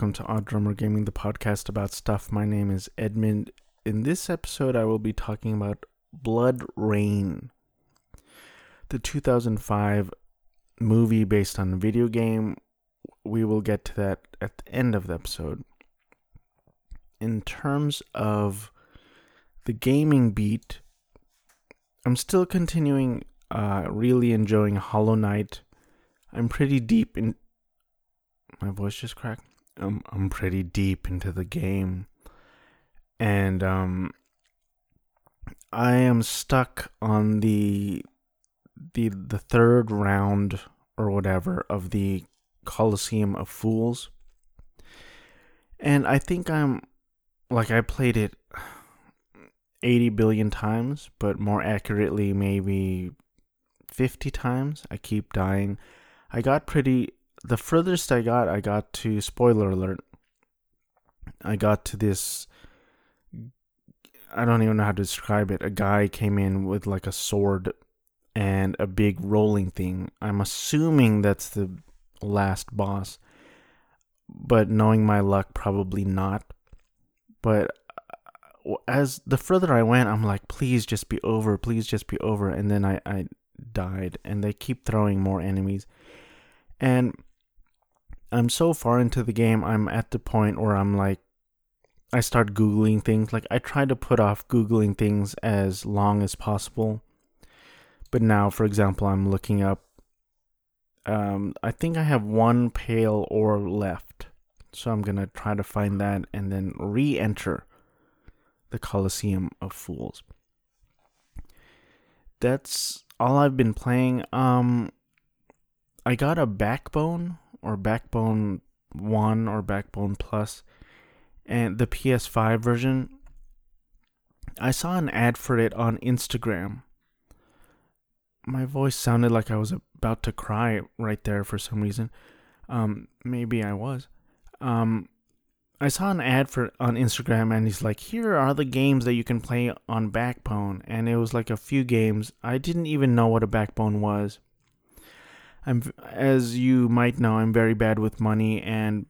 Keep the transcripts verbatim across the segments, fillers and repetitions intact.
welcome to Odd Drummer Gaming, the podcast about stuff. My name is Edmund. In this episode, I will be talking about BloodRayne, the two thousand five movie based on a video game. We will get to that at the end of the episode. In terms of the gaming beat, I'm still continuing uh, really enjoying Hollow Knight. I'm pretty deep in... My voice just cracked. Um, I'm pretty deep into the game. And um, I am stuck on the, the the third round or whatever of the Colosseum of Fools. And I think I'm... Like, I played it eighty billion times, but more accurately, maybe fifty times. I keep dying. I got pretty... The furthest I got, I got to, spoiler alert, I got to this, I don't even know how to describe it. A guy came in with like a sword and a big rolling thing. I'm assuming that's the last boss, but knowing my luck, probably not. But as the further I went, I'm like, please just be over, please just be over. And then I, I died, and they keep throwing more enemies. And I'm so far into the game, I'm at the point where I'm like, I start Googling things. Like, I try to put off Googling things as long as possible. But now, for example, I'm looking up, um, I think I have one pale ore left. So I'm going to try to find that and then re-enter the Colosseum of Fools. That's all I've been playing. Um... I got a Backbone, or Backbone one, or Backbone Plus, and the P S five version. I saw an ad for it on Instagram. My voice sounded like I was about to cry right there for some reason. Um, maybe I was. Um, I saw an ad for on Instagram, and he's like, here are the games that you can play on Backbone. And it was like a few games. I didn't even know what a Backbone was. I'm, as you might know, I'm very bad with money, and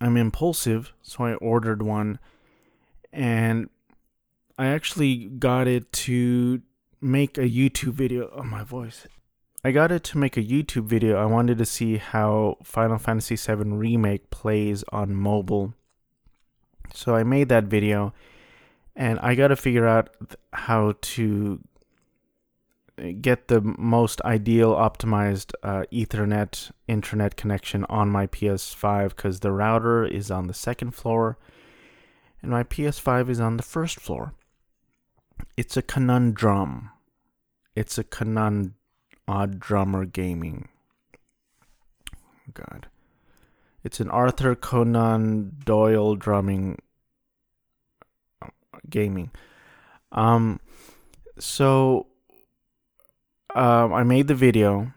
I'm impulsive, so I ordered one, and I actually got it to make a YouTube video. Oh, my voice. I got it to make a YouTube video. I wanted to see how Final Fantasy seven Remake plays on mobile, so I made that video, and I got to figure out how to get the most ideal optimized uh, Ethernet internet connection on my P S five, because the router is on the second floor and my P S five is on the first floor. It's a conundrum. It's a conund Odd Drummer Gaming. Oh, God. It's an Arthur Conan Doyle drumming gaming. Um, so Um, I made the video,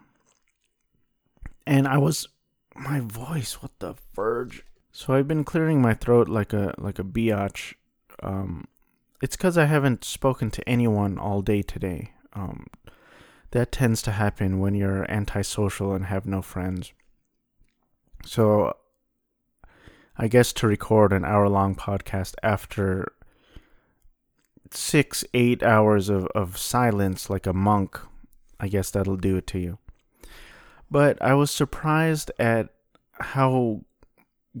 and I was, my voice, what the verge. So I've been clearing my throat like a, like a biatch. Um, it's because I haven't spoken to anyone all day today. Um, that tends to happen when you're antisocial and have no friends. So I guess to record an hour long podcast after six, eight hours of, of silence like a monk, I guess that'll do it to you. But I was surprised at how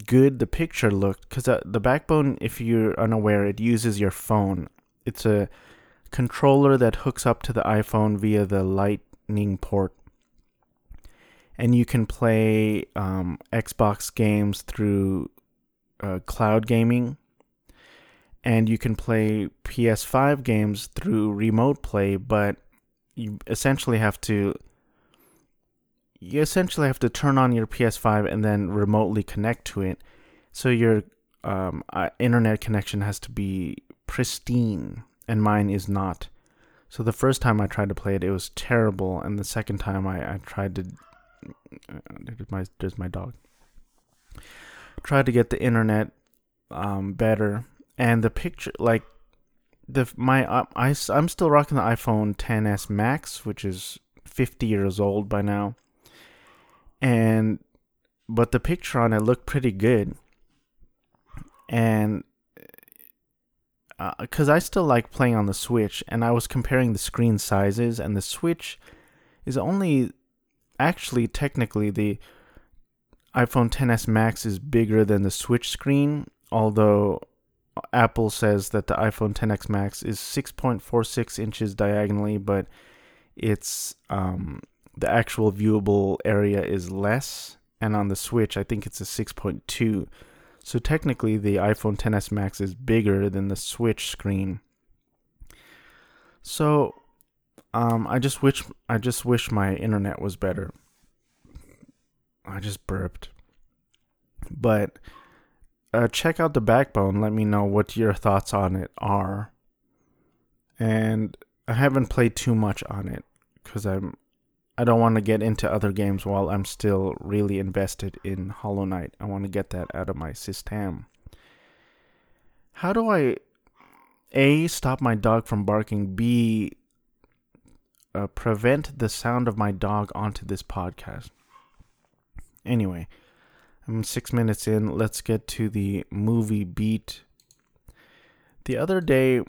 good the picture looked, because the Backbone, if you're unaware, it uses your phone. It's a controller that hooks up to the iPhone via the Lightning port. And you can play um, Xbox games through uh, cloud gaming. And you can play P S five games through remote play, but You essentially have to you essentially have to turn on your P S five and then remotely connect to it. So your um, uh, internet connection has to be pristine, and mine is not. So the first time I tried to play it, it was terrible, and the second time I, I tried to... Uh, there's, my, there's my dog. Tried to get the internet um, better, and the picture... like. The my uh, I, I'm still rocking the iPhone X S Max, which is fifty years old by now, and but the picture on it looked pretty good. And because uh, I still like playing on the Switch, and I was comparing the screen sizes, and the Switch is only, actually technically the iPhone X S Max is bigger than the Switch screen, although Apple says that the iPhone X S Max is six point four six inches diagonally, but it's um, the actual viewable area is less, and on the Switch I think it's a six point two. So technically the iPhone X S Max is bigger than the Switch screen. So um, I just wish I just wish my internet was better. I just burped. But uh, check out the Backbone. Let me know what your thoughts on it are. And I haven't played too much on it because I'm I don't want to get into other games while I'm still really invested in Hollow Knight. I want to get that out of my system. How do I A, stop my dog from barking, B, uh, prevent the sound of my dog onto this podcast? Anyway, I'm six minutes in. Let's get to the movie beat. The other day,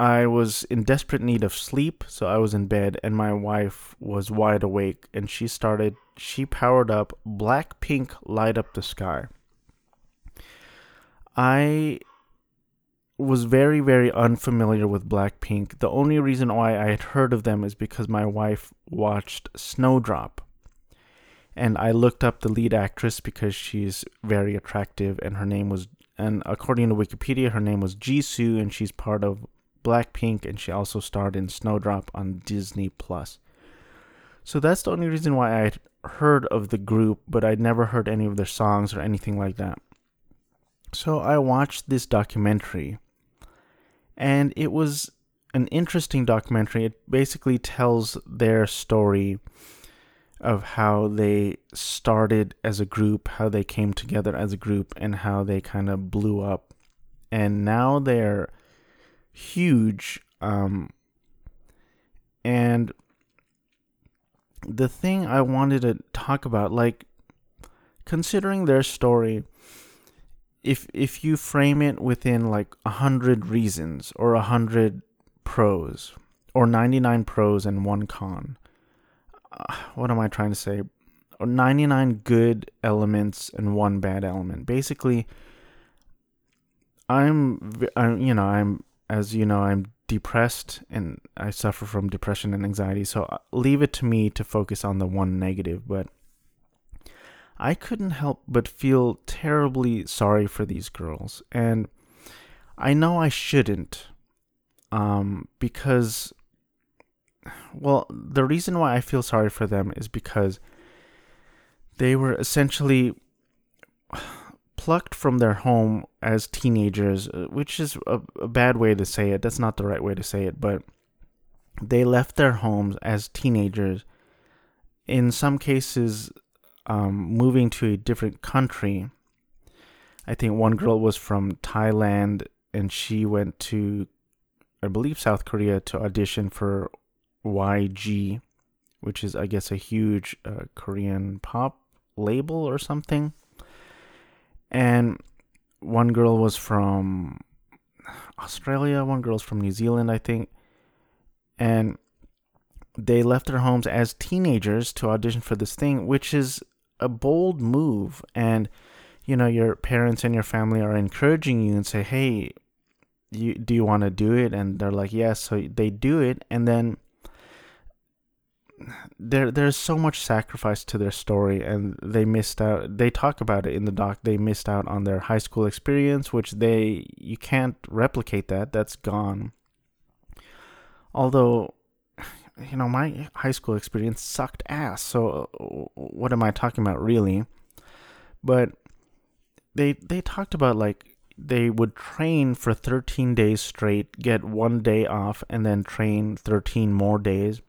I was in desperate need of sleep, so I was in bed, and my wife was wide awake, and she started, she powered up Blackpink Light Up the Sky. I was very, very unfamiliar with Blackpink. The only reason why I had heard of them is because my wife watched Snowdrop. And I looked up the lead actress because she's very attractive, and her name was, and according to Wikipedia, her name was Jisoo, and she's part of Blackpink, and she also starred in Snowdrop on Disney Plus. So that's the only reason why I heard of the group, but I'd never heard any of their songs or anything like that. So I watched this documentary, and it was an interesting documentary. It basically tells their story of how they started as a group, how they came together as a group, and how they kind of blew up. And now they're huge. Um, and the thing I wanted to talk about, like, considering their story, if if you frame it within, like, one hundred reasons or one hundred pros or ninety-nine pros and one con, what am I trying to say? ninety-nine good elements and one bad element. Basically, I'm, I'm, you know, I'm, as you know, I'm depressed and I suffer from depression and anxiety. So leave it to me to focus on the one negative. But I couldn't help but feel terribly sorry for these girls. And I know I shouldn't, um, because... Well, the reason why I feel sorry for them is because they were essentially plucked from their home as teenagers, which is a, a bad way to say it. That's not the right way to say it, but they left their homes as teenagers, in some cases um, moving to a different country. I think one girl was from Thailand, and she went to, I believe, South Korea to audition for Y G, which is, I guess, a huge uh, Korean pop label or something. And one girl was from Australia, one girl's from New Zealand, I think. And they left their homes as teenagers to audition for this thing, which is a bold move. And, you know, your parents and your family are encouraging you and say, hey, you, do you want to do it? And they're like, yes. Yeah. So they do it. And then There, there's so much sacrifice to their story, and they missed out. They talk about it in the doc. They missed out on their high school experience, which they you can't replicate that. That's gone. Although, you know, my high school experience sucked ass. So what am I talking about, really? But they they talked about, like, they would train for thirteen days straight, get one day off, and then train thirteen more days.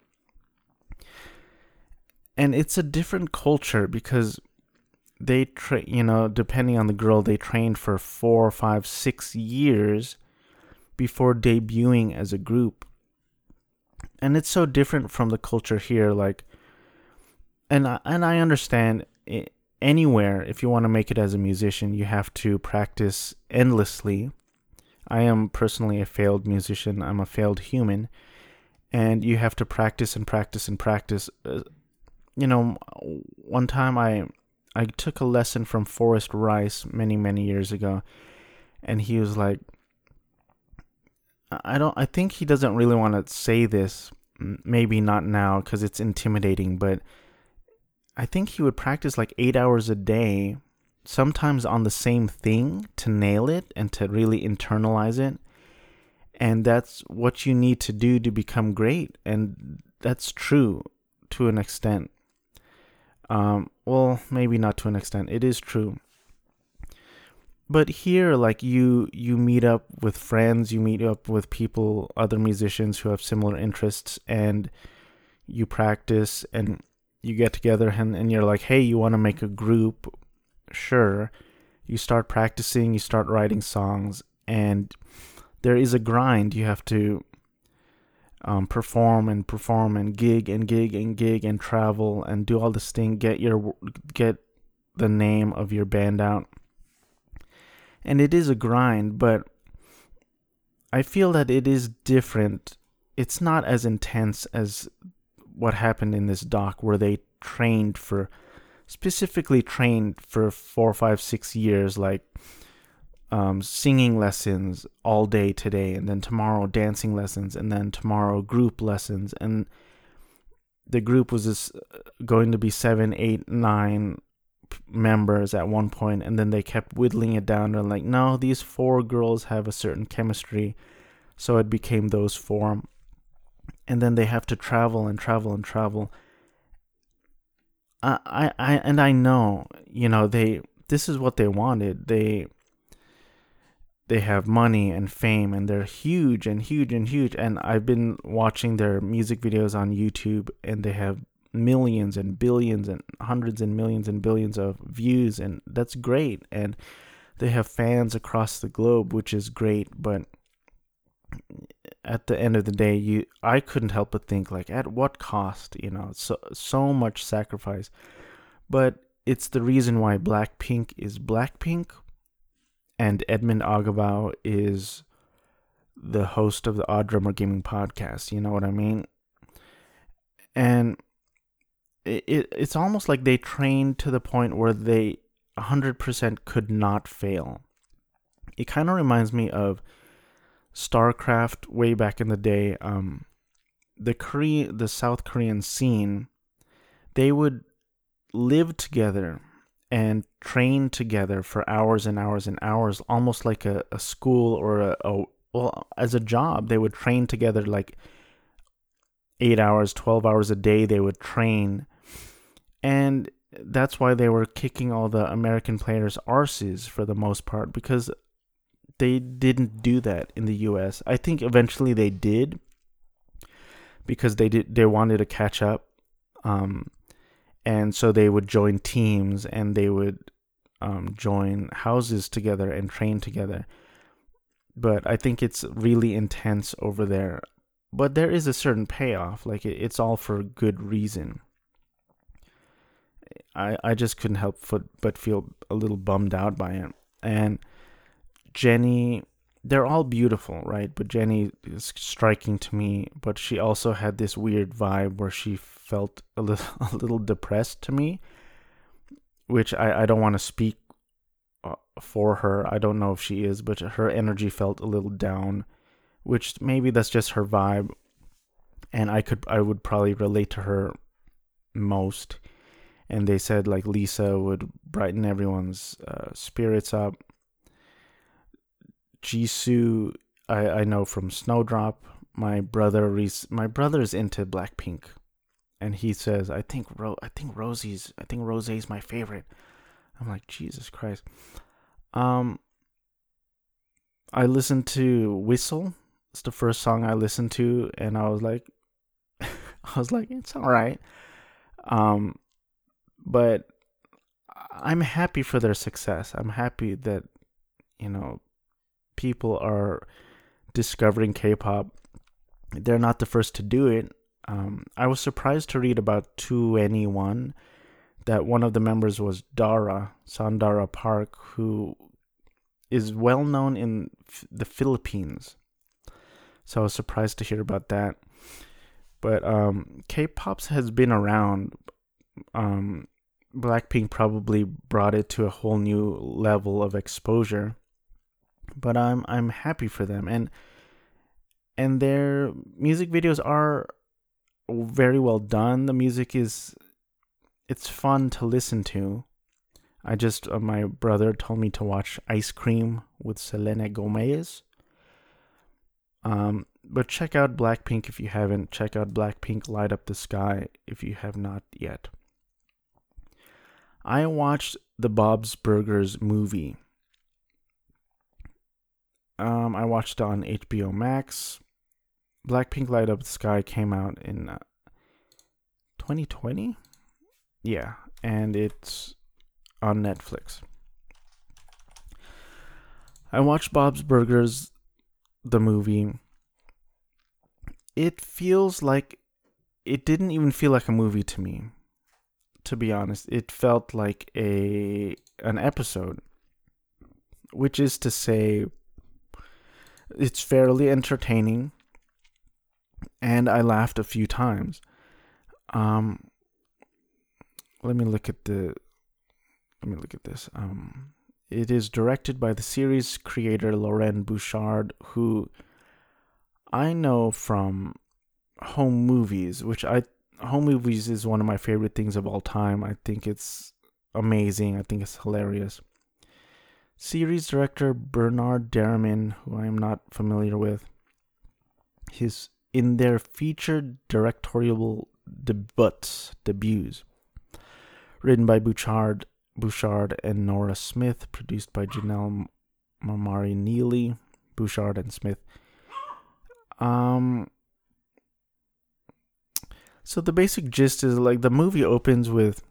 And it's a different culture because they, tra- you know, depending on the girl, they trained for four, five, six years before debuting as a group. And it's so different from the culture here. Like, and I, and I understand anywhere, if you want to make it as a musician, you have to practice endlessly. I am personally a failed musician. I'm a failed human. And you have to practice and practice and practice. Uh, you know, one time I I took a lesson from Forrest Rice many, many years ago. And he was like, I don't. I think he doesn't really want to say this. Maybe not now because it's intimidating. But I think he would practice like eight hours a day, sometimes on the same thing, to nail it and to really internalize it. And that's what you need to do to become great. And that's true to an extent. Um, well, maybe not to an extent. It is true. But here, like, you you meet up with friends, you meet up with people, other musicians who have similar interests, and you practice and you get together and, and you're like, hey, you want to make a group? Sure. You start practicing, you start writing songs, and there is a grind. You have to um, perform and perform and gig and gig and gig and travel and do all this thing, get your get the name of your band out. And it is a grind, but I feel that it is different. It's not as intense as what happened in this doc, where they trained for, specifically trained for four, five, six years, like um, singing lessons all day today, and then tomorrow dancing lessons, and then tomorrow group lessons. And the group was just going to be seven, eight, nine members at one point, and then they kept whittling it down and like, no, these four girls have a certain chemistry, so it became those four. And then they have to travel and travel and travel. I, I, I and I know, you know, they this is what they wanted. They they have money and fame, and they're huge and huge and huge. And I've been watching their music videos on YouTube, and they have millions and billions and hundreds and millions and billions of views, and that's great, and they have fans across the globe, which is great. But at the end of the day, you I couldn't help but think, like, at what cost? You know, so so much sacrifice. But it's the reason why Blackpink is Blackpink, and Edmond Agobau is the host of the Odd Drummer Gaming podcast, you know what I mean? And It it's almost like they trained to the point where they one hundred percent could not fail. It kind of reminds me of StarCraft way back in the day. Um, the Kore- the South Korean scene, they would live together and train together for hours and hours and hours, almost like a, a school or a, a well as a job. They would train together like eight hours, twelve hours a day. They would train. And that's why they were kicking all the American players' arses for the most part, because they didn't do that in the U S. I think eventually they did, because they did, they wanted to catch up. Um, and so they would join teams, and they would um, join houses together and train together. But I think it's really intense over there. But there is a certain payoff. Like, it, it's all for good reason. I I just couldn't help but feel a little bummed out by it. And Jennie, they're all beautiful, right? But Jennie is striking to me. But she also had this weird vibe where she felt a little a little depressed to me, which I, I don't want to speak for her. I don't know if she is, but her energy felt a little down, which maybe that's just her vibe, and I could I would probably relate to her most. And they said, like, Lisa would brighten everyone's uh, spirits up. Jisoo, I, I know from Snowdrop. My brother Reese, my brother's into Blackpink, and he says, I think Ro- I think Rosie's I think Rosie's my favorite. I'm like, Jesus Christ. Um, I listened to Whistle. It's the first song I listened to, and I was like, I was like, it's all right. Um, but I'm happy for their success. I'm happy that, you know, people are discovering K-pop. They're not the first to do it. Um, I was surprised to read about two N E one. that one of the members was Dara, Sandara Park, who is well known in f- the Philippines. So I was surprised to hear about that. But um, K-pop's has been around. Um, Blackpink probably brought it to a whole new level of exposure. But I'm I'm happy for them. And and their music videos are very well done. The music is... It's fun to listen to. I just, uh, my brother told me to watch Ice Cream with Selena Gomez. Um, but check out Blackpink if you haven't. Check out Blackpink Light Up the Sky if you have not yet. I watched the Bob's Burgers movie. Um, I watched it on H B O Max. Blackpink Light Up the Sky came out in uh, twenty twenty? Yeah, and it's on Netflix. I watched Bob's Burgers, the movie. It feels like... It didn't even feel like a movie to me, to be honest. It felt like a an episode, which is to say it's fairly entertaining, and I laughed a few times. Um... Let me look at the. Let me look at this. Um, it is directed by the series creator Lauren Bouchard, who I know from Home Movies, which I Home Movies is one of my favorite things of all time. I think it's amazing. I think it's hilarious. Series director Bernard Derriman, who I am not familiar with, his in their feature directorial debuts debuts. Written by Bouchard, Bouchard and Nora Smith. Produced by Janelle Mamari Neely. Bouchard and Smith. Um. So the basic gist is like the movie opens with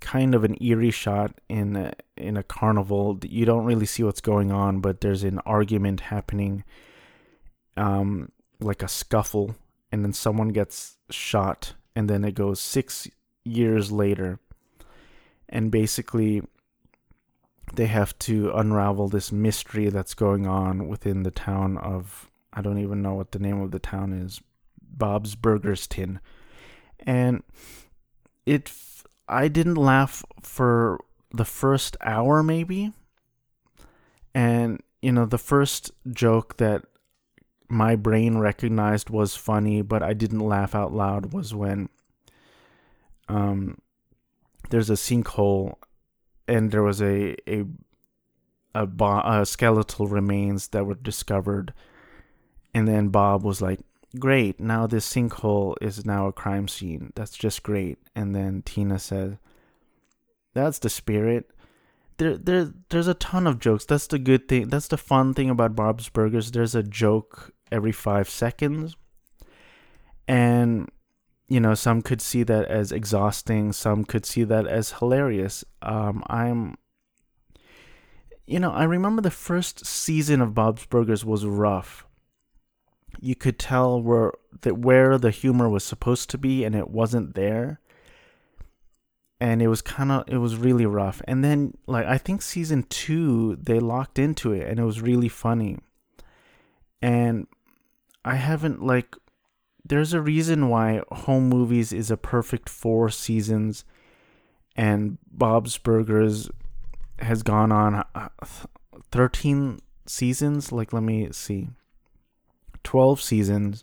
kind of an eerie shot in a, in a carnival. You don't really see what's going on, but there's an argument happening, um, like a scuffle, and then someone gets shot, and then it goes six years later, and basically they have to unravel this mystery that's going on within the town of, I don't even know what the name of the town is, Bob's Burgers Tin. And it I didn't laugh for the first hour maybe, and you know the first joke that my brain recognized was funny, but I didn't laugh out loud, was when Um, there's a sinkhole, and there was a a a, bo- a skeletal remains that were discovered, and then Bob was like, "Great, now this sinkhole is now a crime scene. That's just great." And then Tina said, "That's the spirit." There, there, there's a ton of jokes. That's the good thing. That's the fun thing about Bob's Burgers. There's a joke every five seconds, and you know, some could see that as exhausting. Some could see that as hilarious. Um, I'm, you know, I remember the first season of Bob's Burgers was rough. You could tell where that where the humor was supposed to be, and it wasn't there. And it was kind of, it was really rough. And then, like, I think season two, they locked into it, and it was really funny. And I haven't, like... There's a reason why Home Movies is a perfect four seasons, and Bob's Burgers has gone on thirteen seasons. Like, let me see. twelve seasons.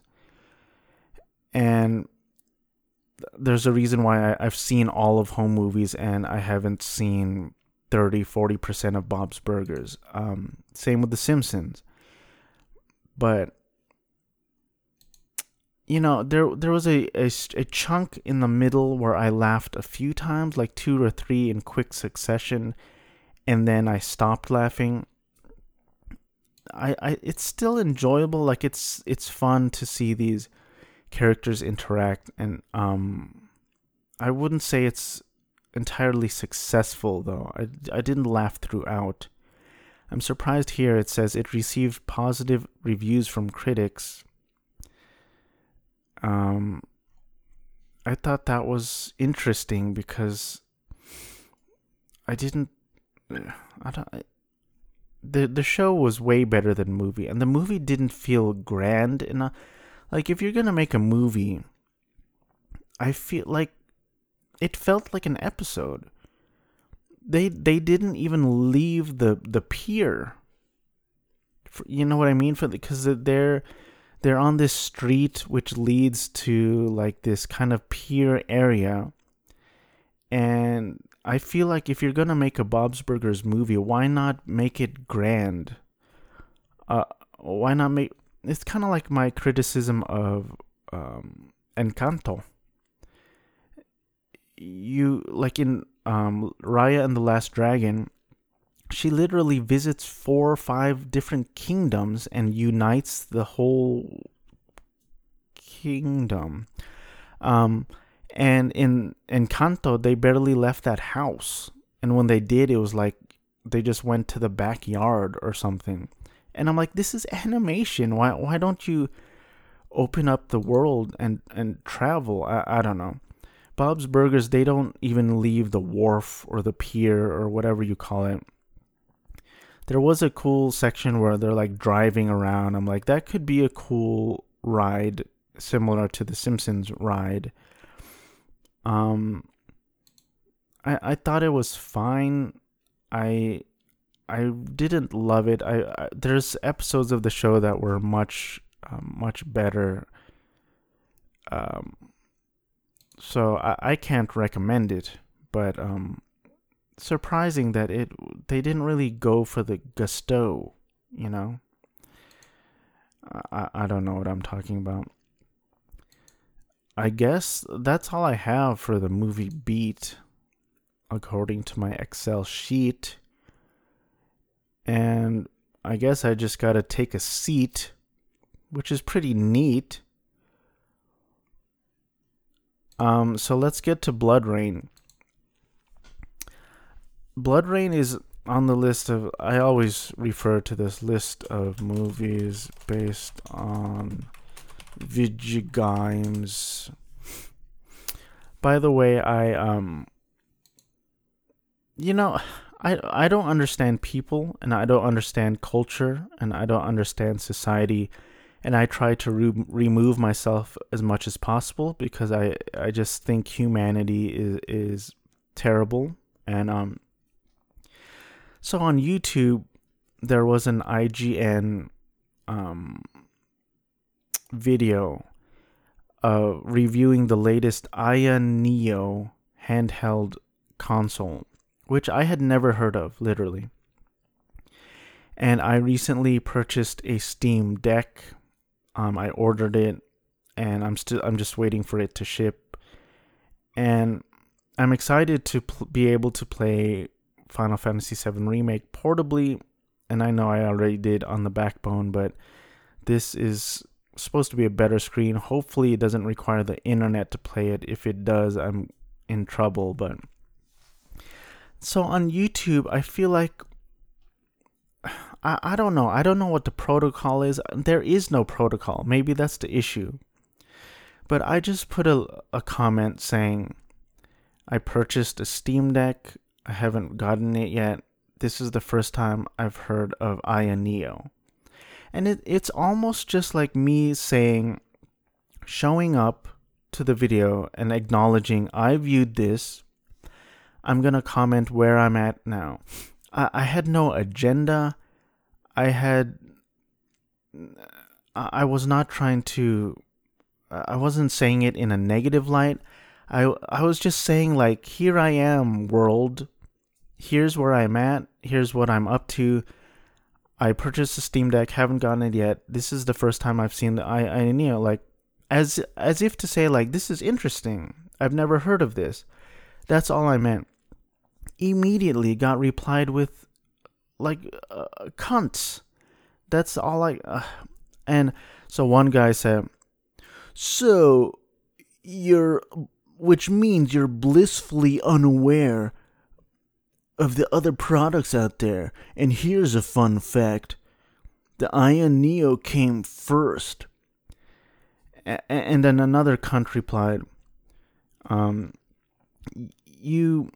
And there's a reason why I've seen all of Home Movies, and I haven't seen thirty, forty percent of Bob's Burgers. Um, same with The Simpsons. But... You know, there there was a, a, a chunk in the middle where I laughed a few times, like two or three in quick succession, and then I stopped laughing. I, I it's still enjoyable, like it's it's fun to see these characters interact, and um, I wouldn't say it's entirely successful though. I I didn't laugh throughout. I'm surprised here it says it received positive reviews from critics. Um, I thought that was interesting because I didn't. I don't. I, the The show was way better than the movie, and the movie didn't feel grand enough. Like, if you're gonna make a movie, I feel like it felt like an episode. They they didn't even leave the the pier. For, you know what I mean? For because the, they're they're on this street which leads to like this kind of pier area, and I feel like if you're gonna make a Bob's Burgers movie, why not make it grand? Uh, why not make? It's kind of like my criticism of um, Encanto. You like in um, Raya and the Last Dragon, she literally visits four or five different kingdoms and unites the whole kingdom. Um, and in Encanto, they barely left that house. And when they did, it was like they just went to the backyard or something. And I'm like, this is animation. Why why don't you open up the world and, and travel? I, I don't know. Bob's Burgers, they don't even leave the wharf or the pier or whatever you call it. There was a cool section where they're like driving around. I'm like, that could be a cool ride similar to the Simpsons ride. Um, I I thought it was fine. I I didn't love it. I, I there's episodes of the show that were much uh, much better. Um. So I, I can't recommend it, but um, surprising that it they didn't really go for the gusto, you know. I I don't know what I'm talking about. I guess that's all I have for the movie beat, according to my Excel sheet. And I guess I just gotta take a seat, which is pretty neat. Um, so let's get to BloodRayne. BloodRayne is on the list of... I always refer to this list of movies based on video games. By the way, I... um, you know, I, I don't understand people, and I don't understand culture, and I don't understand society... And I try to re- remove myself as much as possible because I, I just think humanity is, is terrible. And um, so on YouTube, there was an I G N um, video uh, reviewing the latest AYANEO handheld console, which I had never heard of, literally. And I recently purchased a Steam Deck. Um, I ordered it, and I'm still I'm just waiting for it to ship, and I'm excited to pl- be able to play Final Fantasy seven Remake portably. And I know I already did on the Backbone, but this is supposed to be a better screen. Hopefully, it doesn't require the internet to play it. If it does, I'm in trouble. But so on YouTube, I feel like. I, I don't know. I don't know what the protocol is. There is no protocol. Maybe that's the issue. But I just put a, a comment saying, I purchased a Steam Deck. I haven't gotten it yet. This is the first time I've heard of AYANEO. And it, it's almost just like me saying, showing up to the video and acknowledging, I viewed this. I'm going to comment where I'm at now. I had no agenda. I had. I was not trying to. I wasn't saying it in a negative light. I I was just saying, like, here I am, world. Here's where I'm at. Here's what I'm up to. I purchased a Steam Deck. Haven't gotten it yet. This is the first time I've seen the AYANEO. Like, as as if to say, like, this is interesting. I've never heard of this. That's all I meant. Immediately got replied with, like, uh, cunts. That's all I... Uh. And so one guy said, so, you're... Which means you're blissfully unaware of the other products out there. And here's a fun fact. The AYANEO came first. A- and then another cunt replied, Um, you,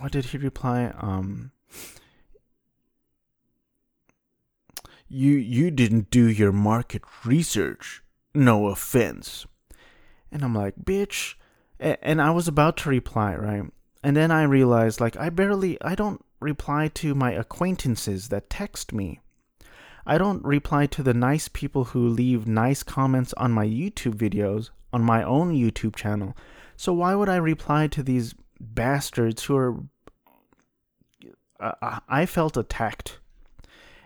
what did he reply? Um, you, you didn't do your market research. No offense. And I'm like, bitch. And I was about to reply, right? And then I realized, like, I barely, I don't reply to my acquaintances that text me. I don't reply to the nice people who leave nice comments on my YouTube videos, on my own YouTube channel. So why would I reply to these bastards who are... Uh, I felt attacked.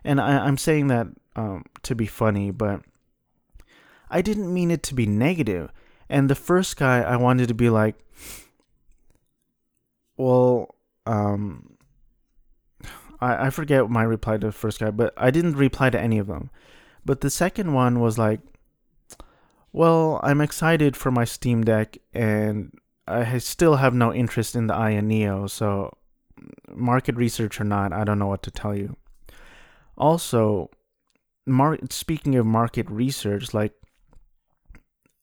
And I, I'm saying that um, to be funny, but I didn't mean it to be negative. And the first guy, I wanted to be like, well, um, I, I forget my reply to the first guy, but I didn't reply to any of them. But the second one was like, well, I'm excited for my Steam Deck, and I still have no interest in the AYANEO, so market research or not, I don't know what to tell you. Also, mar- speaking of market research, like,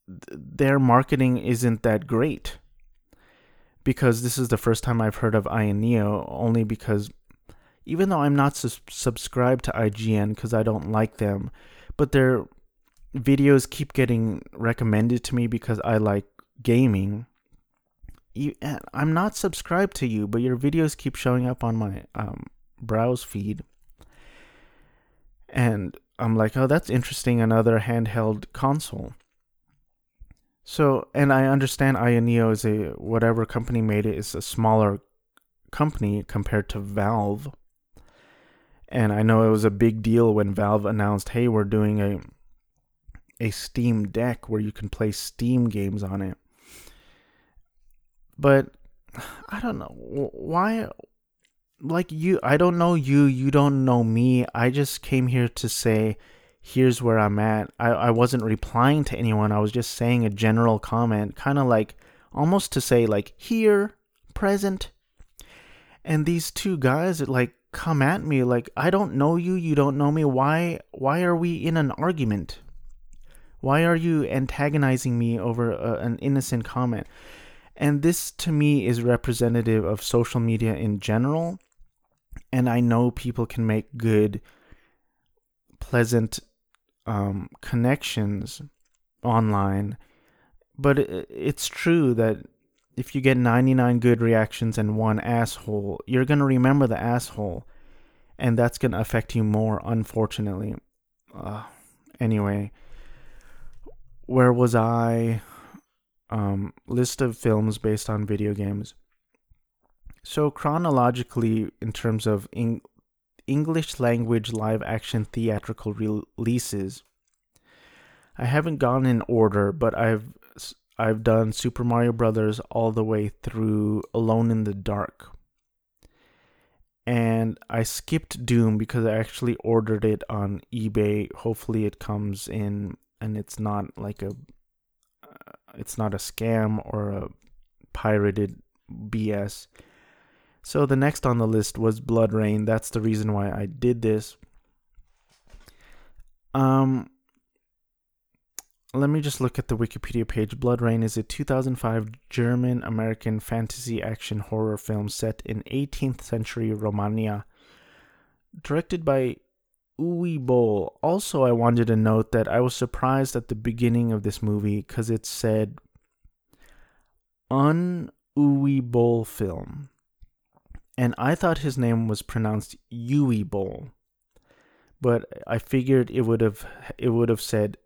their marketing isn't that great, because this is the first time I've heard of AYANEO, only because even though I'm not su- subscribed to I G N because I don't like them, but their videos keep getting recommended to me because I like gaming. You, I'm not subscribed to you, but your videos keep showing up on my um, browse feed. And I'm like, oh, that's interesting, another handheld console. So, and I understand AYANEO is a, whatever company made it is a smaller company compared to Valve. And I know it was a big deal when Valve announced, hey, we're doing a a Steam Deck where you can play Steam games on it. But, I don't know, why, like you, I don't know you, you don't know me, I just came here to say, here's where I'm at. I, I wasn't replying to anyone. I was just saying a general comment, kind of like, almost to say, like, here, present. And these two guys, like, come at me, like, I don't know you, you don't know me, why, why are we in an argument? Why are you antagonizing me over a, an innocent comment? And this, to me, is representative of social media in general, and I know people can make good, pleasant um, connections online, but it's true that if you get ninety-nine good reactions and one asshole, you're going to remember the asshole, and that's going to affect you more, unfortunately. Uh, anyway, where was I? Um, list of films based on video games. So chronologically, in terms of Eng- English language live-action theatrical re- releases, I haven't gone in order, but I've I've done Super Mario Brothers all the way through Alone in the Dark, and I skipped Doom because I actually ordered it on eBay. Hopefully, it comes in, and it's not like a. It's not a scam or a pirated B S. So the next on the list was BloodRayne. That's the reason why I did this. Um, let me just look at the Wikipedia page. BloodRayne is a two thousand five German-American fantasy action horror film set in eighteenth century Romania, directed by Uwe Boll. Also, I wanted to note that I was surprised at the beginning of this movie because it said Un Uwe Boll film. And I thought his name was pronounced Uwe Boll. But I figured it would have it would have said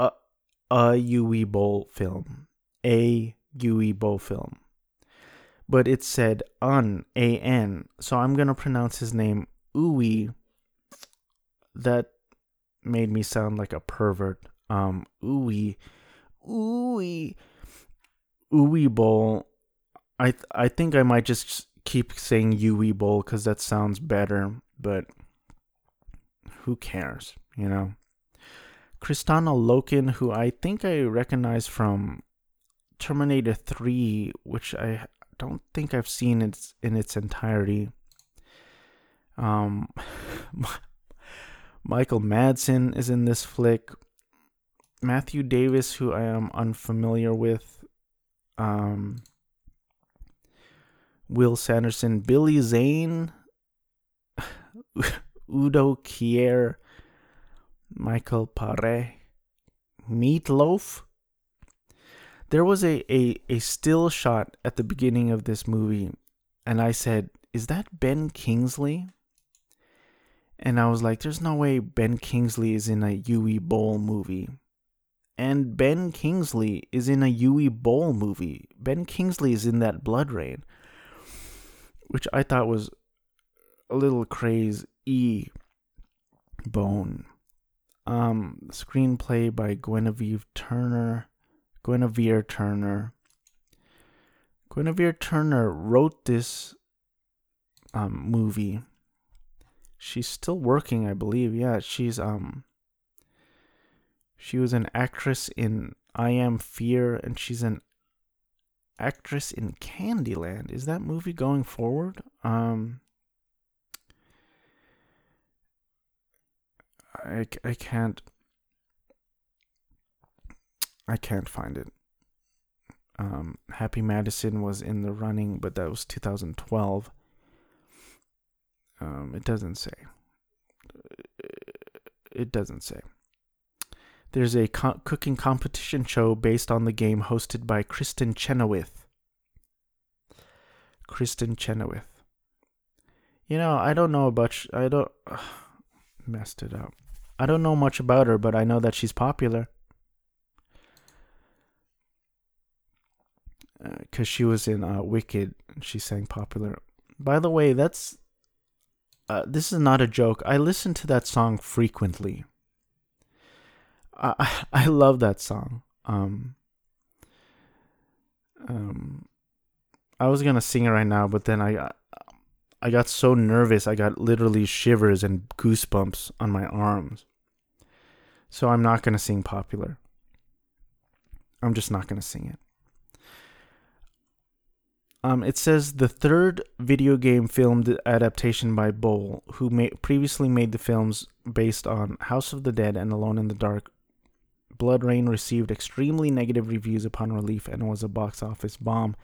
a, a Uwe Boll film. A Uwe Boll film. But it said Un, A N. So I'm going to pronounce his name Uwe. That made me sound like a pervert. Um, Uwe, Uwe, Uwe Boll. I th- I think I might just keep saying Uwe Boll because that sounds better. But who cares, you know? Kristanna Loken, who I think I recognize from Terminator three, which I don't think I've seen its in its entirety. Um. Michael Madsen is in this flick. Matthew Davis, who I am unfamiliar with, um, Will Sanderson, Billy Zane, Udo Kier, Michael Paré, Meatloaf. There was a, a, a still shot at the beginning of this movie, and I said, is that Ben Kingsley? And I was like, there's no way Ben Kingsley is in a Uwe Boll movie. And Ben Kingsley is in a Uwe Boll movie. Ben Kingsley is in that BloodRayne, which I thought was a little crazy bone. Um, screenplay by Guinevere Turner. Guinevere Turner. Guinevere Turner wrote this um, movie. She's still working, I believe. Yeah, she's um. She was an actress in I Am Fear, and she's an actress in Candyland. Is that movie going forward? Um. I, I can't. I can't find it. Um, Happy Madison was in the running, but that was two thousand twelve. Um, it doesn't say. It doesn't say. There's a co- cooking competition show based on the game hosted by Kristen Chenoweth. Kristen Chenoweth. You know, I don't know about... Sh- I don't... Ugh, messed it up. I don't know much about her, but I know that she's popular. Because uh, she was in uh, Wicked, and she sang Popular. By the way, that's... Uh, this is not a joke. I listen to that song frequently. I I love that song. Um, um, I was gonna sing it right now, but then I got, I got so nervous. I got literally shivers and goosebumps on my arms. So I'm not gonna sing Popular. I'm just not gonna sing it. Um, it says the third video game film adaptation by Boll, who ma- previously made the films based on House of the Dead and Alone in the Dark. BloodRayne received extremely negative reviews upon release and was a box office bomb,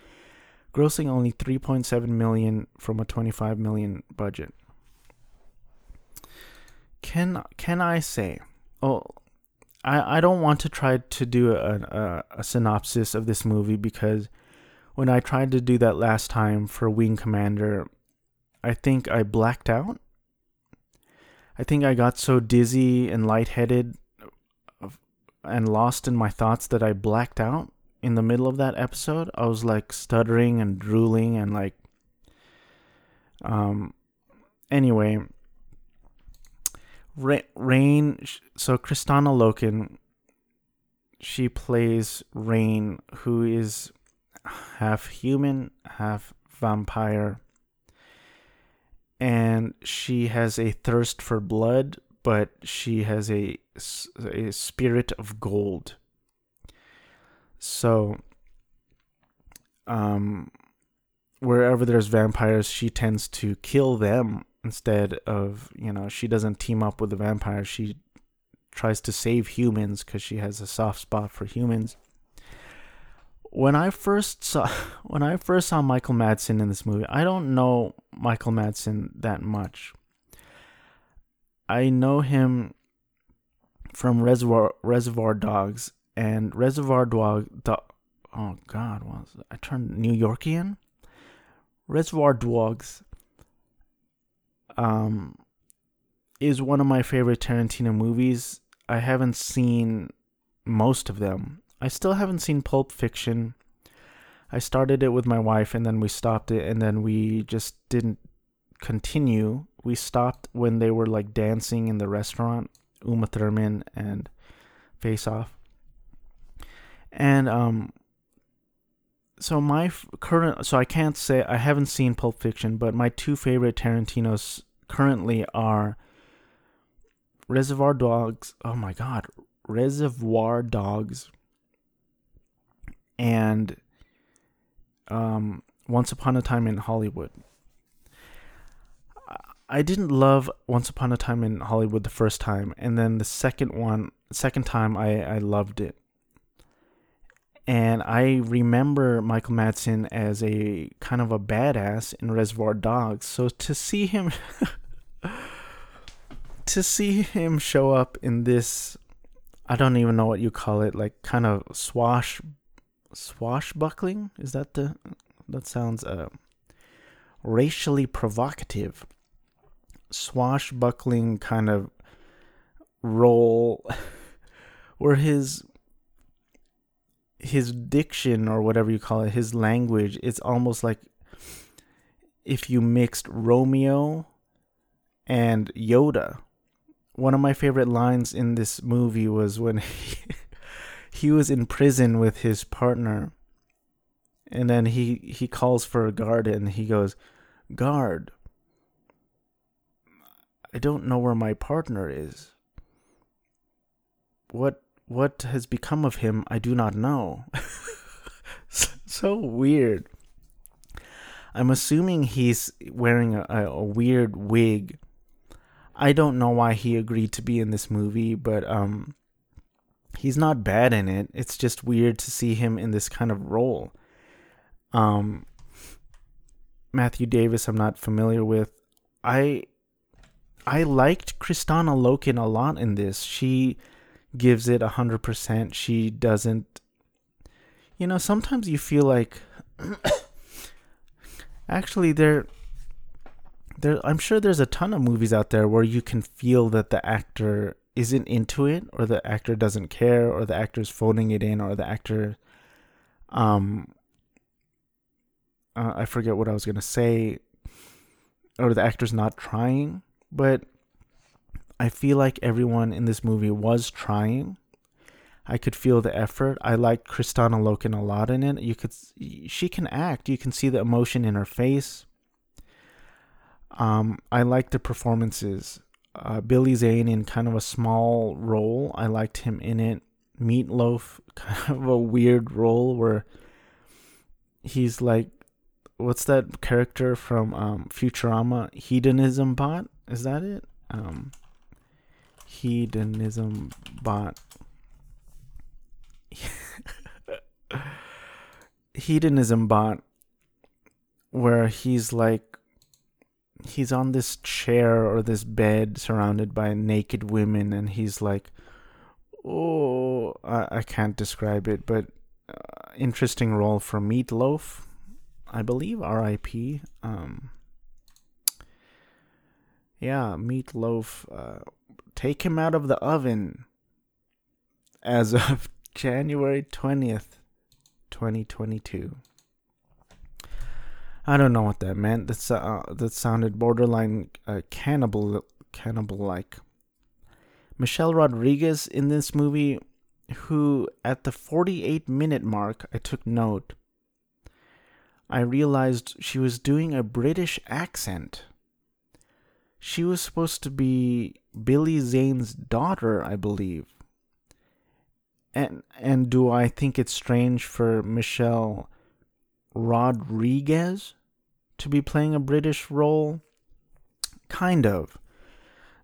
grossing only three point seven million dollars from a twenty-five million dollars budget. Can can I say? Oh, I, I don't want to try to do a, a a synopsis of this movie, because when I tried to do that last time for Wing Commander, I think I blacked out. I think I got so dizzy and lightheaded and lost in my thoughts that I blacked out in the middle of that episode. I was like stuttering and drooling and like, um, anyway, Ra- Rain, so Kristanna Loken, she plays Rain, who is half human, half vampire, and she has a thirst for blood, but she has a, a spirit of gold. So, um, wherever there's vampires, she tends to kill them instead of, you know, she doesn't team up with the vampire. She tries to save humans because she has a soft spot for humans. When I first saw when I first saw Michael Madsen in this movie, I don't know Michael Madsen that much. I know him from Reservoir Reservoir Dogs and Reservoir Dogs. Oh God, was I turned New Yorkian? Reservoir Dogs um, is one of my favorite Tarantino movies. I haven't seen most of them. I still haven't seen Pulp Fiction. I started it with my wife, and then we stopped it, and then we just didn't continue. We stopped when they were, like, dancing in the restaurant, Uma Thurman and Face Off. And um, so my f- current... So I can't say... I haven't seen Pulp Fiction, but my two favorite Tarantinos currently are Reservoir Dogs... Oh, my God. Reservoir Dogs... and um, Once Upon a Time in Hollywood. I didn't love Once Upon a Time in Hollywood the first time, and then the second one the second time, I, I loved it. And I remember Michael Madsen as a kind of a badass in Reservoir Dogs. So to see him to see him show up in this, I don't even know what you call it, like kind of swash swashbuckling? Is that the that sounds uh, racially provocative. Swashbuckling kind of role where his his diction or whatever you call it, his language, it's almost like if you mixed Romeo and Yoda. One of my favorite lines in this movie was when he, he was in prison with his partner, and then he, he calls for a guard and he goes, "Guard, I don't know where my partner is. What? What has become of him, I do not know." So weird. I'm assuming he's wearing a, a weird wig. I don't know why he agreed to be in this movie, but um, he's not bad in it. It's just weird to see him in this kind of role. Um, Matthew Davis, I'm not familiar with. I I liked Kristanna Loken a lot in this. She gives it one hundred percent. She doesn't, you know, sometimes you feel like actually there there I'm sure there's a ton of movies out there where you can feel that the actor isn't into it, or the actor doesn't care, or the actor's phoning it in, or the actor um uh, I forget what I was going to say, or the actor's not trying. But I feel like everyone in this movie was trying. I could feel the effort. I liked Kristanna Loken a lot in it. You could, she can act. You can see the emotion in her face. Um, I liked the performances. Uh, Billy Zane in kind of a small role. I liked him in it. Meatloaf, kind of a weird role where he's like, what's that character from um, Futurama? Hedonism Bot? Is that it? Um... Hedonism Bot. Hedonism Bot, where he's like, he's on this chair or this bed surrounded by naked women, and he's like, oh, I, I can't describe it, but uh, interesting role for Meatloaf, I believe, R I P. Um, yeah, Meatloaf, uh, take him out of the oven as of January twentieth, twenty twenty-two. I don't know what that meant. That's uh, that sounded borderline uh, cannibal, cannibal-like. Michelle Rodriguez in this movie, who at the forty-eight minute mark, I took note. I realized she was doing a British accent. She was supposed to be Billy Zane's daughter, I believe. And and do I think it's strange for Michelle Rodriguez to be playing a British role? Kind of.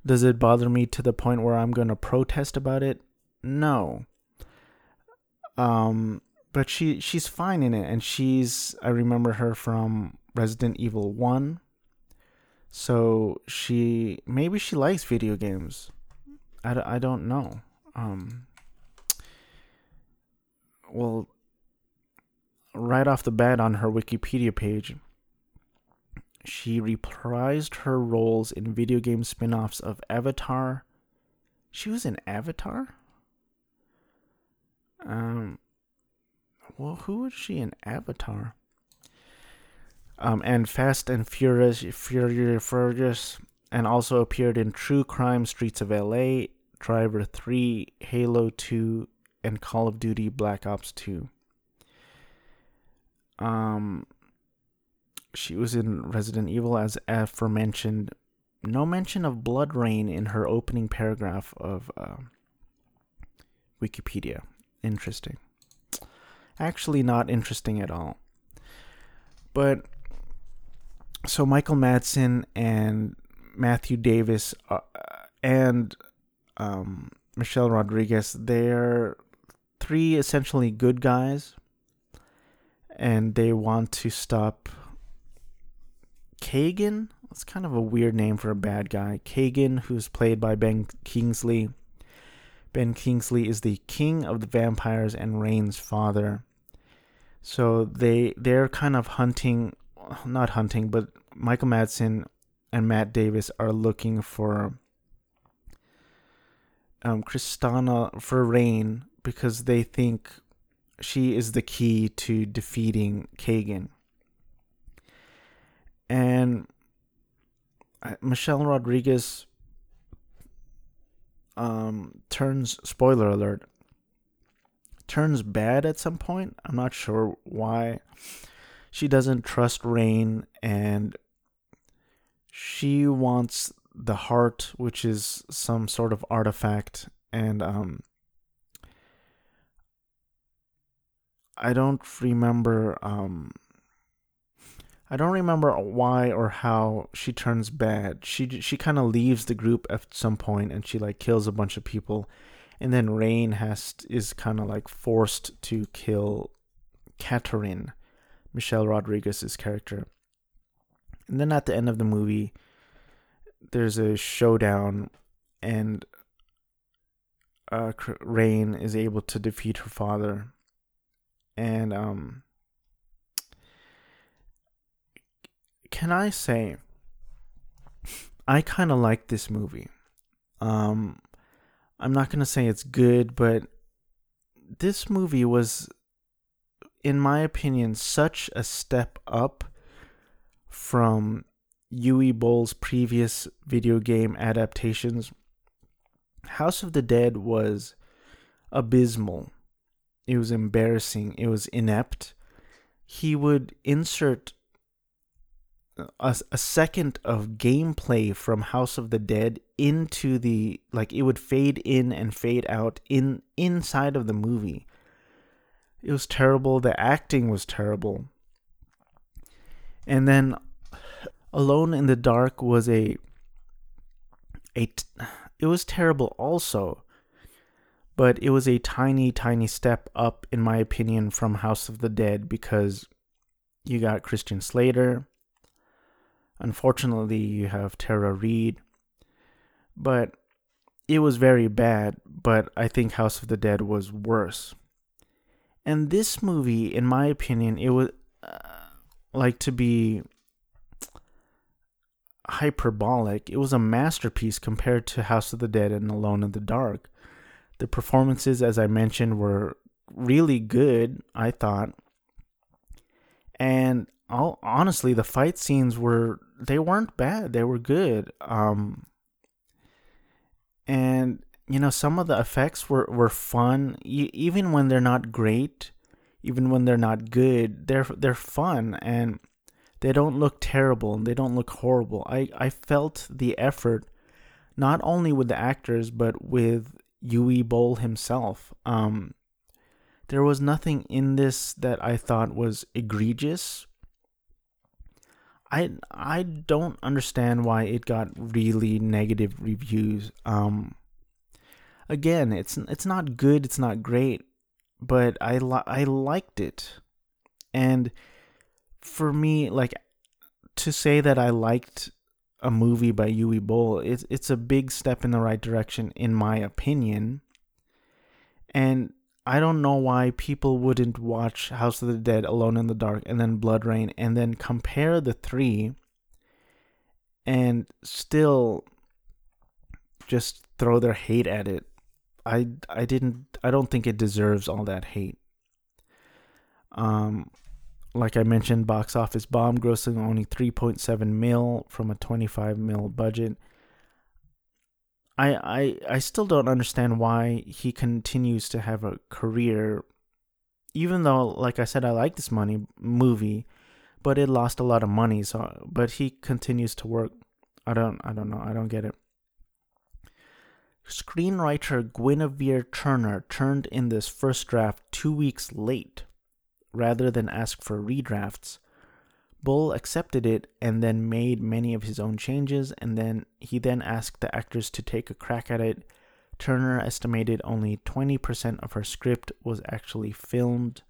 Does it bother me to the point where I'm going to protest about it? No. Um, but she she's fine in it, and she's, I remember her from Resident Evil one. So she, maybe she likes video games. I, d- I don't know. Um, well, right off the bat on her Wikipedia page, she reprised her roles in video game spin-offs of Avatar. She was in Avatar? Um, well, who was she in Avatar? Um, and Fast and Furious, Furious, Furious, and also appeared in True Crime, Streets of L A, Driver three, Halo two, and Call of Duty Black Ops two. Um, she was in Resident Evil, as aforementioned. No mention of BloodRayne in her opening paragraph of uh, Wikipedia. Interesting. Actually, not interesting at all. But so Michael Madsen and Matthew Davis uh, and um, Michelle Rodriguez, they're three essentially good guys, and they want to stop Kagan. That's kind of a weird name for a bad guy. Kagan, who's played by Ben Kingsley. Ben Kingsley is the king of the vampires and Rayne's father. So they, they're kind of hunting, not hunting, but Michael Madsen and Matt Davis are looking for um, Kristanna, for Rayne, because they think she is the key to defeating Kagan. And Michelle Rodriguez um, turns, spoiler alert, turns bad at some point. I'm not sure why. She doesn't trust Rayne, and she wants the heart, which is some sort of artifact, and um, I don't remember. Um, I don't remember why or how she turns bad. She she kind of leaves the group at some point, and she like kills a bunch of people, and then Rayne has is kind of like forced to kill Catherine, Michelle Rodriguez's character. And then at the end of the movie, there's a showdown, and uh, Rayne is able to defeat her father. And um, can I say, I kind of like this movie. Um, I'm not going to say it's good, but this movie was, in my opinion, such a step up from Uwe Boll's previous video game adaptations. House of the Dead was abysmal. It was embarrassing. It was inept. He would insert a, a second of gameplay from House of the Dead into the, like, it would fade in and fade out in inside of the movie. It was terrible. The acting was terrible. And then Alone in the Dark was a, a, it was terrible also, but it was a tiny, tiny step up, in my opinion, from House of the Dead, because you got Christian Slater. Unfortunately, you have Tara Reid, but it was very bad, but I think House of the Dead was worse. And this movie, in my opinion, it was... Uh, like to be hyperbolic, it was a masterpiece compared to House of the Dead and Alone in the Dark. The performances, as I mentioned, were really good, I thought. And all, honestly, the fight scenes were, they weren't bad, they were good. Um, and, you know, some of the effects were, were fun, e- even when they're not great. Even when they're not good, they're they're fun, and they don't look terrible, and they don't look horrible. I, I felt the effort, not only with the actors, but with Uwe Boll himself. Um, there was nothing in this that I thought was egregious. I, I don't understand why it got really negative reviews. Um, again, it's it's not good, it's not great. But I li- I liked it. And for me, like, to say that I liked a movie by Uwe Boll, it's, it's a big step in the right direction, in my opinion. And I don't know why people wouldn't watch House of the Dead, Alone in the Dark, and then BloodRayne, and then compare the three and still just throw their hate at it. I, I didn't I don't think it deserves all that hate. Um, like I mentioned, box office bomb, grossing only three point seven mil from a twenty-five mil budget. I I I still don't understand why he continues to have a career, even though, like I said, I like this money movie, but it lost a lot of money. So, but he continues to work. I don't I don't know. I don't get it. Screenwriter Guinevere Turner turned in this first draft two weeks late, rather than ask for redrafts. Boll accepted it and then made many of his own changes, and then he then asked the actors to take a crack at it Turner estimated only twenty percent of her script was actually filmed,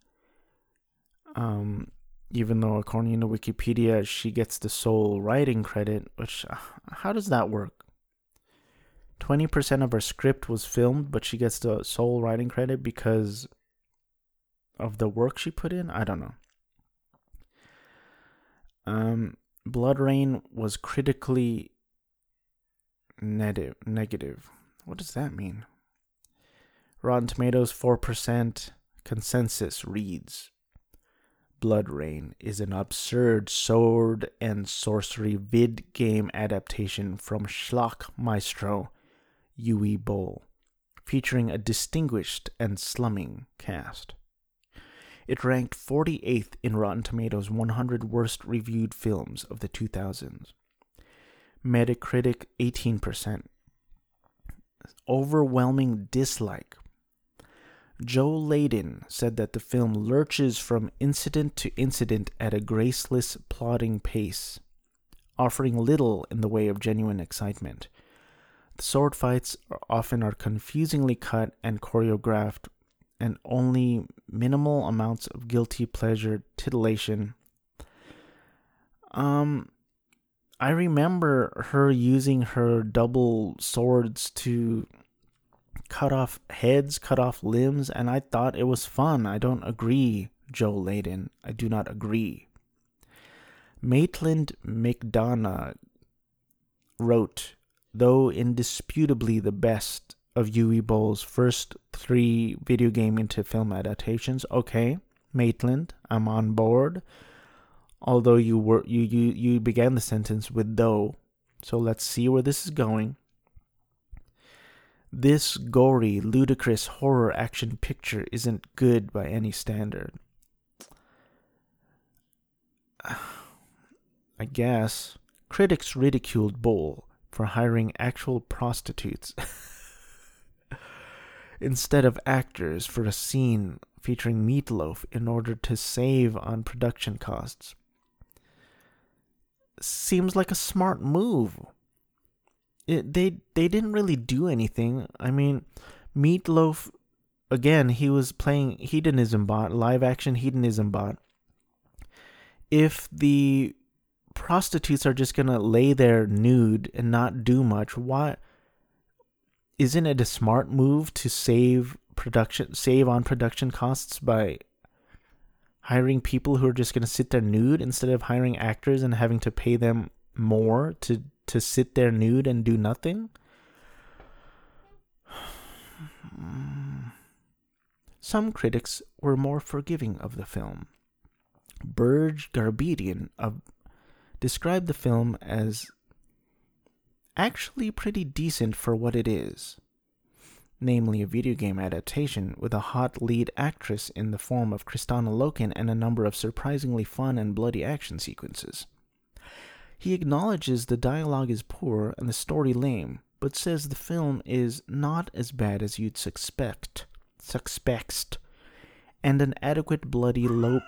um, even though, according to Wikipedia, she gets the sole writing credit, which, how does that work? twenty percent of her script was filmed, but she gets the sole writing credit because of the work she put in? I don't know. Um, BloodRayne was critically negative. Negative. What does that mean? Rotten Tomatoes four percent consensus reads, BloodRayne is an absurd sword and sorcery vid game adaptation from schlock maestro Uwe Boll, featuring a distinguished and slumming cast. It ranked forty-eighth in Rotten Tomatoes' one hundred worst reviewed films of the two thousands. Metacritic eighteen percent. Overwhelming dislike. Joe Layden said that the film lurches from incident to incident at a graceless, plodding pace, offering little in the way of genuine excitement. The sword fights are often are confusingly cut and choreographed, and only minimal amounts of guilty pleasure titillation. Um, I remember her using her double swords to cut off heads, cut off limbs, and I thought it was fun. I don't agree, Joe Layden. I do not agree. Maitland McDonough wrote, though indisputably the best of Uwe Boll's first three video game into film adaptations. Okay, Maitland, I'm on board. Although you were you, you, you began the sentence with though, so let's see where this is going. This gory, ludicrous horror action picture isn't good by any standard. I guess. Critics ridiculed Boll for hiring actual prostitutes instead of actors for a scene featuring Meatloaf in order to save on production costs. Seems like a smart move. It, they they didn't really do anything. I mean, Meatloaf, again, he was playing Hedonism Bot, live action Hedonism Bot. If the prostitutes are just gonna lay there nude and not do much, why? Isn't it a smart move to save production, save on production costs by hiring people who are just going to sit there nude instead of hiring actors and having to pay them more to, to sit there nude and do nothing? Some critics were more forgiving of the film. Burj Garbedian of, described the film as actually pretty decent for what it is, namely a video game adaptation with a hot lead actress in the form of Kristanna Loken and a number of surprisingly fun and bloody action sequences. He acknowledges the dialogue is poor and the story lame, but says the film is not as bad as you'd suspect, suspect, and an adequate bloody low...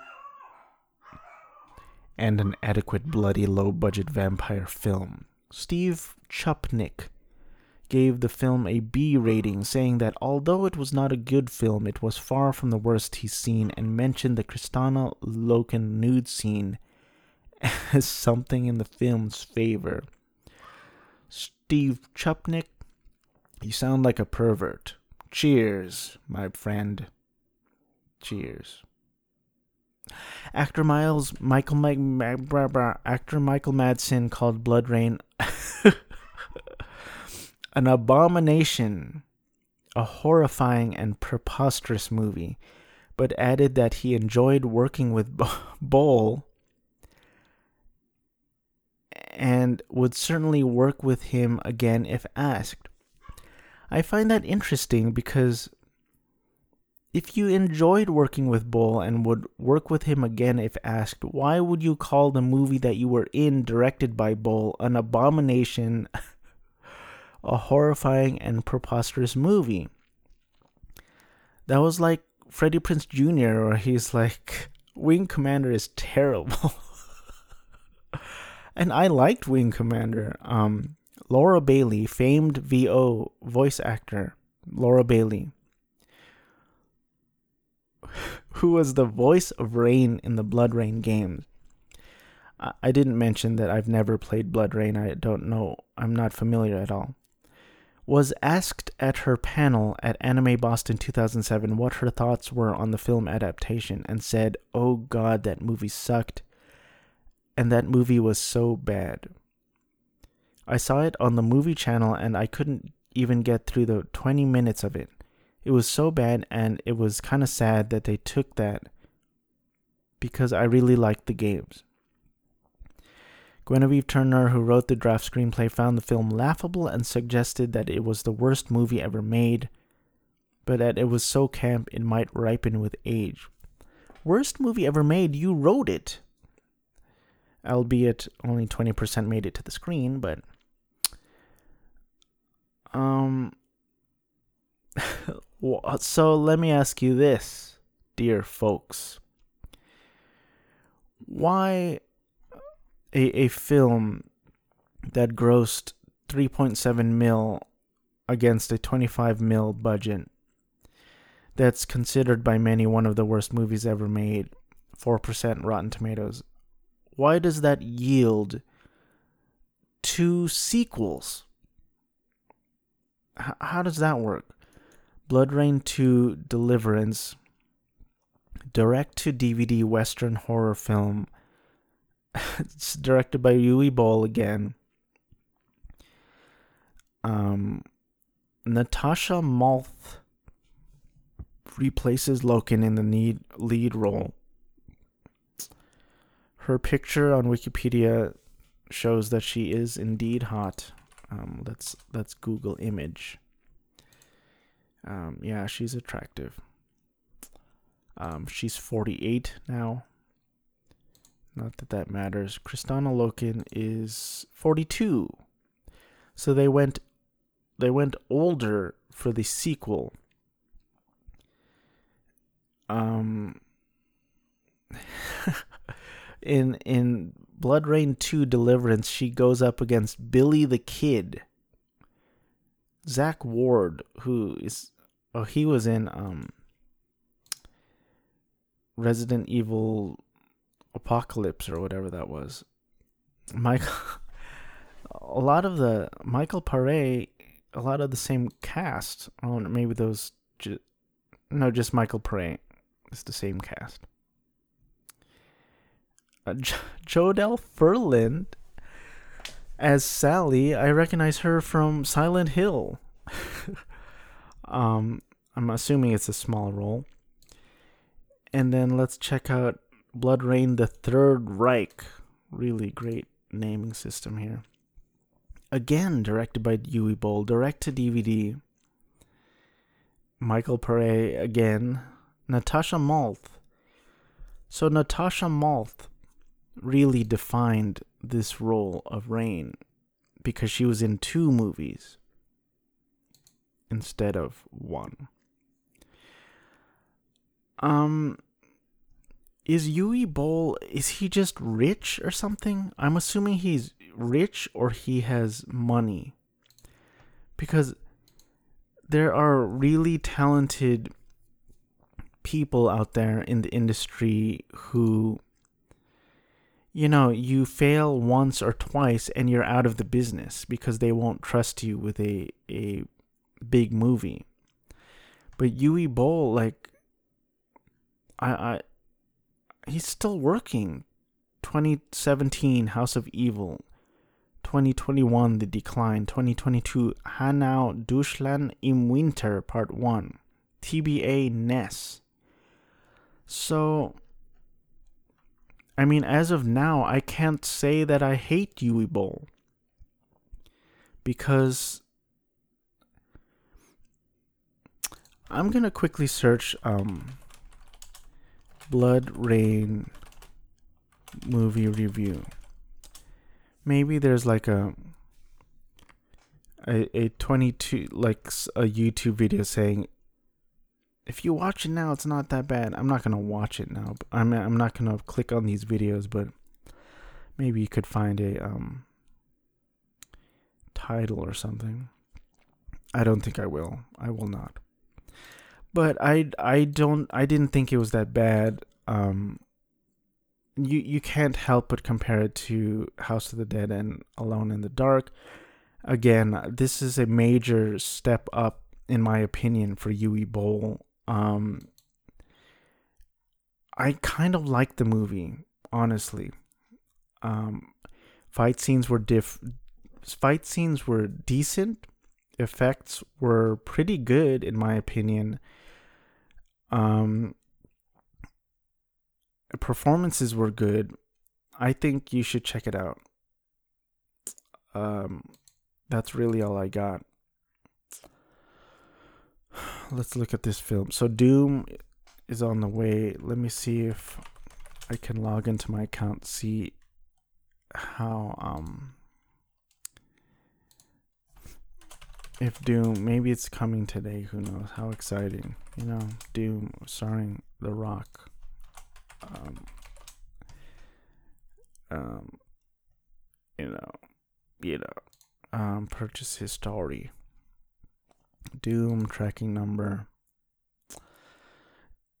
and an adequate bloody low-budget vampire film. Steve Chupnik gave the film a B rating, saying that although it was not a good film, it was far from the worst he's seen, and mentioned the Kristanna Loken nude scene as something in the film's favor. Steve Chupnik, you sound like a pervert. Cheers, my friend. Cheers. Actor Miles Michael Ma- Ma- Bra- Bra- actor Michael Madsen called BloodRayne an abomination, a horrifying and preposterous movie, but added that he enjoyed working with Boll and would certainly work with him again if asked. I find that interesting because if you enjoyed working with Boll and would work with him again if asked, why would you call the movie that you were in, directed by Boll, an abomination, a horrifying and preposterous movie? That was like Freddie Prinze Junior, where he's like, Wing Commander is terrible. And I liked Wing Commander. Um, Laura Bailey, famed V O voice actor, Laura Bailey, who was the voice of Rain in the BloodRayne games. I didn't mention that I've never played BloodRayne. I don't know. I'm not familiar at all. Was asked at her panel at Anime Boston two thousand seven what her thoughts were on the film adaptation and said, "Oh God, that movie sucked. And that movie was so bad. I saw it on the movie channel and I couldn't even get through the twenty minutes of it. It was so bad, and it was kind of sad that they took that because I really liked the games." Guinevere Turner, who wrote the draft screenplay, found the film laughable and suggested that it was the worst movie ever made, but that it was so camp it might ripen with age. Worst movie ever made? You wrote it! Albeit only twenty percent made it to the screen, but... Um... So let me ask you this, dear folks. Why... A, a film that grossed three point seven mil against a twenty-five mil budget that's considered by many one of the worst movies ever made, four percent Rotten Tomatoes, why does that yield two sequels? H- how does that work? BloodRayne two Deliverance, direct-to-D V D Western horror film. It's directed by Uwe Boll again. Um, Natasha Malth replaces Loken in the lead, lead role. Her picture on Wikipedia shows that she is indeed hot. Um, let's let's Google image. Um, yeah, she's attractive. Um, she's forty-eight now. Not that that matters. Kristanna Loken is forty-two. So they went they went older for the sequel. Um in in BloodRayne two Deliverance, she goes up against Billy the Kid. Zach Ward, who is oh he was in um Resident Evil Apocalypse or whatever that was. Michael, a lot of the Michael Paré, a lot of the same cast. Oh, maybe those. Ju- no, just Michael Paré. It's the same cast. Uh, J- Jodelle Ferland as Sally. I recognize her from Silent Hill. um, I'm assuming it's a small role. And then let's check out BloodRayne the Third Reich. Really great naming system here. Again, directed by Uwe Boll. Direct to D V D. Michael Paré again. Natasha Malth. So Natasha Malth really defined this role of Rain because she was in two movies instead of one. Um... Is Uwe Boll, is he just rich or something? I'm assuming he's rich or he has money. Because there are really talented people out there in the industry who, you know, you fail once or twice and you're out of the business because they won't trust you with a, a big movie. But Uwe Boll, like, I... I he's still working. twenty seventeen, House of Evil. twenty twenty-one, The Decline. twenty twenty-two, Hanau Deutschland im Winter, Part one. T B A, Ness. So, I mean, as of now, I can't say that I hate Uwe Boll. Because I'm going to quickly search... Um, BloodRayne movie review. Maybe there's like a a, a twenty-two like a YouTube video saying, if you watch it now, it's not that bad. I'm not gonna watch it now. I'm I'm not gonna click on these videos, but maybe you could find a um title or something. I don't think I will. I will not. But I, I don't, I didn't think it was that bad. Um, you, you can't help but compare it to House of the Dead and Alone in the Dark. Again, this is a major step up, in my opinion, for Uwe Boll. Um, I kind of liked the movie, honestly. Um, fight scenes were diff. Fight scenes were decent. Effects were pretty good, in my opinion. Um, performances were good. I think you should check it out. Um, that's really all I got. Let's look at this film. So Doom is on the way. Let me see if I can log into my account, see how, um, if Doom, maybe it's coming today, who knows, how exciting, you know, Doom starring The Rock. Um, um, you know, you know, um, purchase his story. Doom tracking number.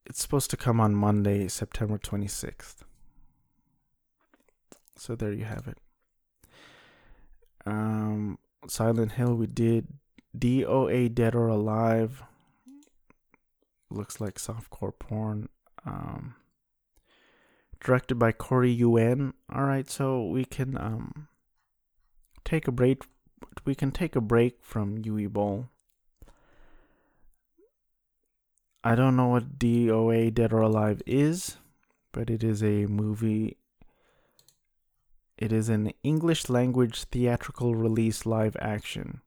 It's supposed to come on Monday, September twenty-sixth. So there you have it. Um, Silent Hill, we did D O A Dead or Alive. Looks like softcore porn. Um, directed by Corey Yuen. All right, so we can um take a break. We can take a break from Uwe Boll. I don't know what D O A Dead or Alive is, but it is a movie. It is an English language theatrical release live action.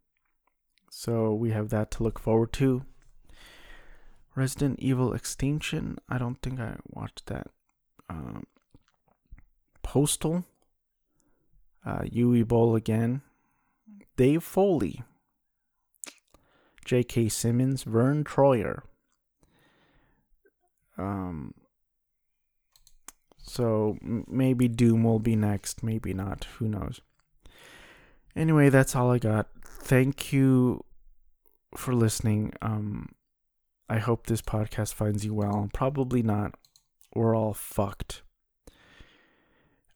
So we have that to look forward to. Resident Evil Extinction. I don't think I watched that. Um, Postal. Uh, Uwe Boll again. Dave Foley. J K. Simmons. Vern Troyer. Um, so maybe Doom will be next, maybe not, who knows. Anyway, that's all I got. Thank you for listening. Um, I hope this podcast finds you well. Probably not. We're all fucked.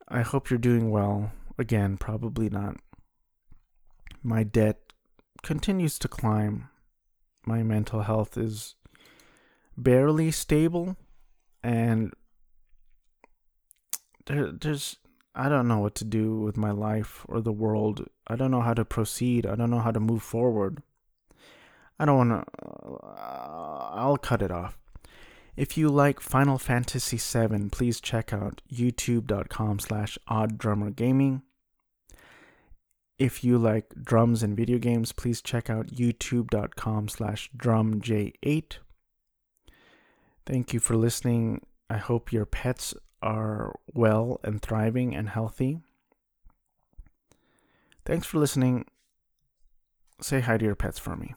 I hope you're doing well. Again, probably not. My debt continues to climb. My mental health is barely stable, and there, there's I don't know what to do with my life or the world. I don't know how to proceed. I don't know how to move forward. I don't want to uh, I'll cut it off. If you like Final Fantasy seven, please check out youtube dot com slash odd drummer gaming. If you like drums and video games, please check out youtube dot com slash drum j eight. Thank you for listening. I hope your pets are well and thriving and healthy. Thanks for listening. Say hi to your pets for me.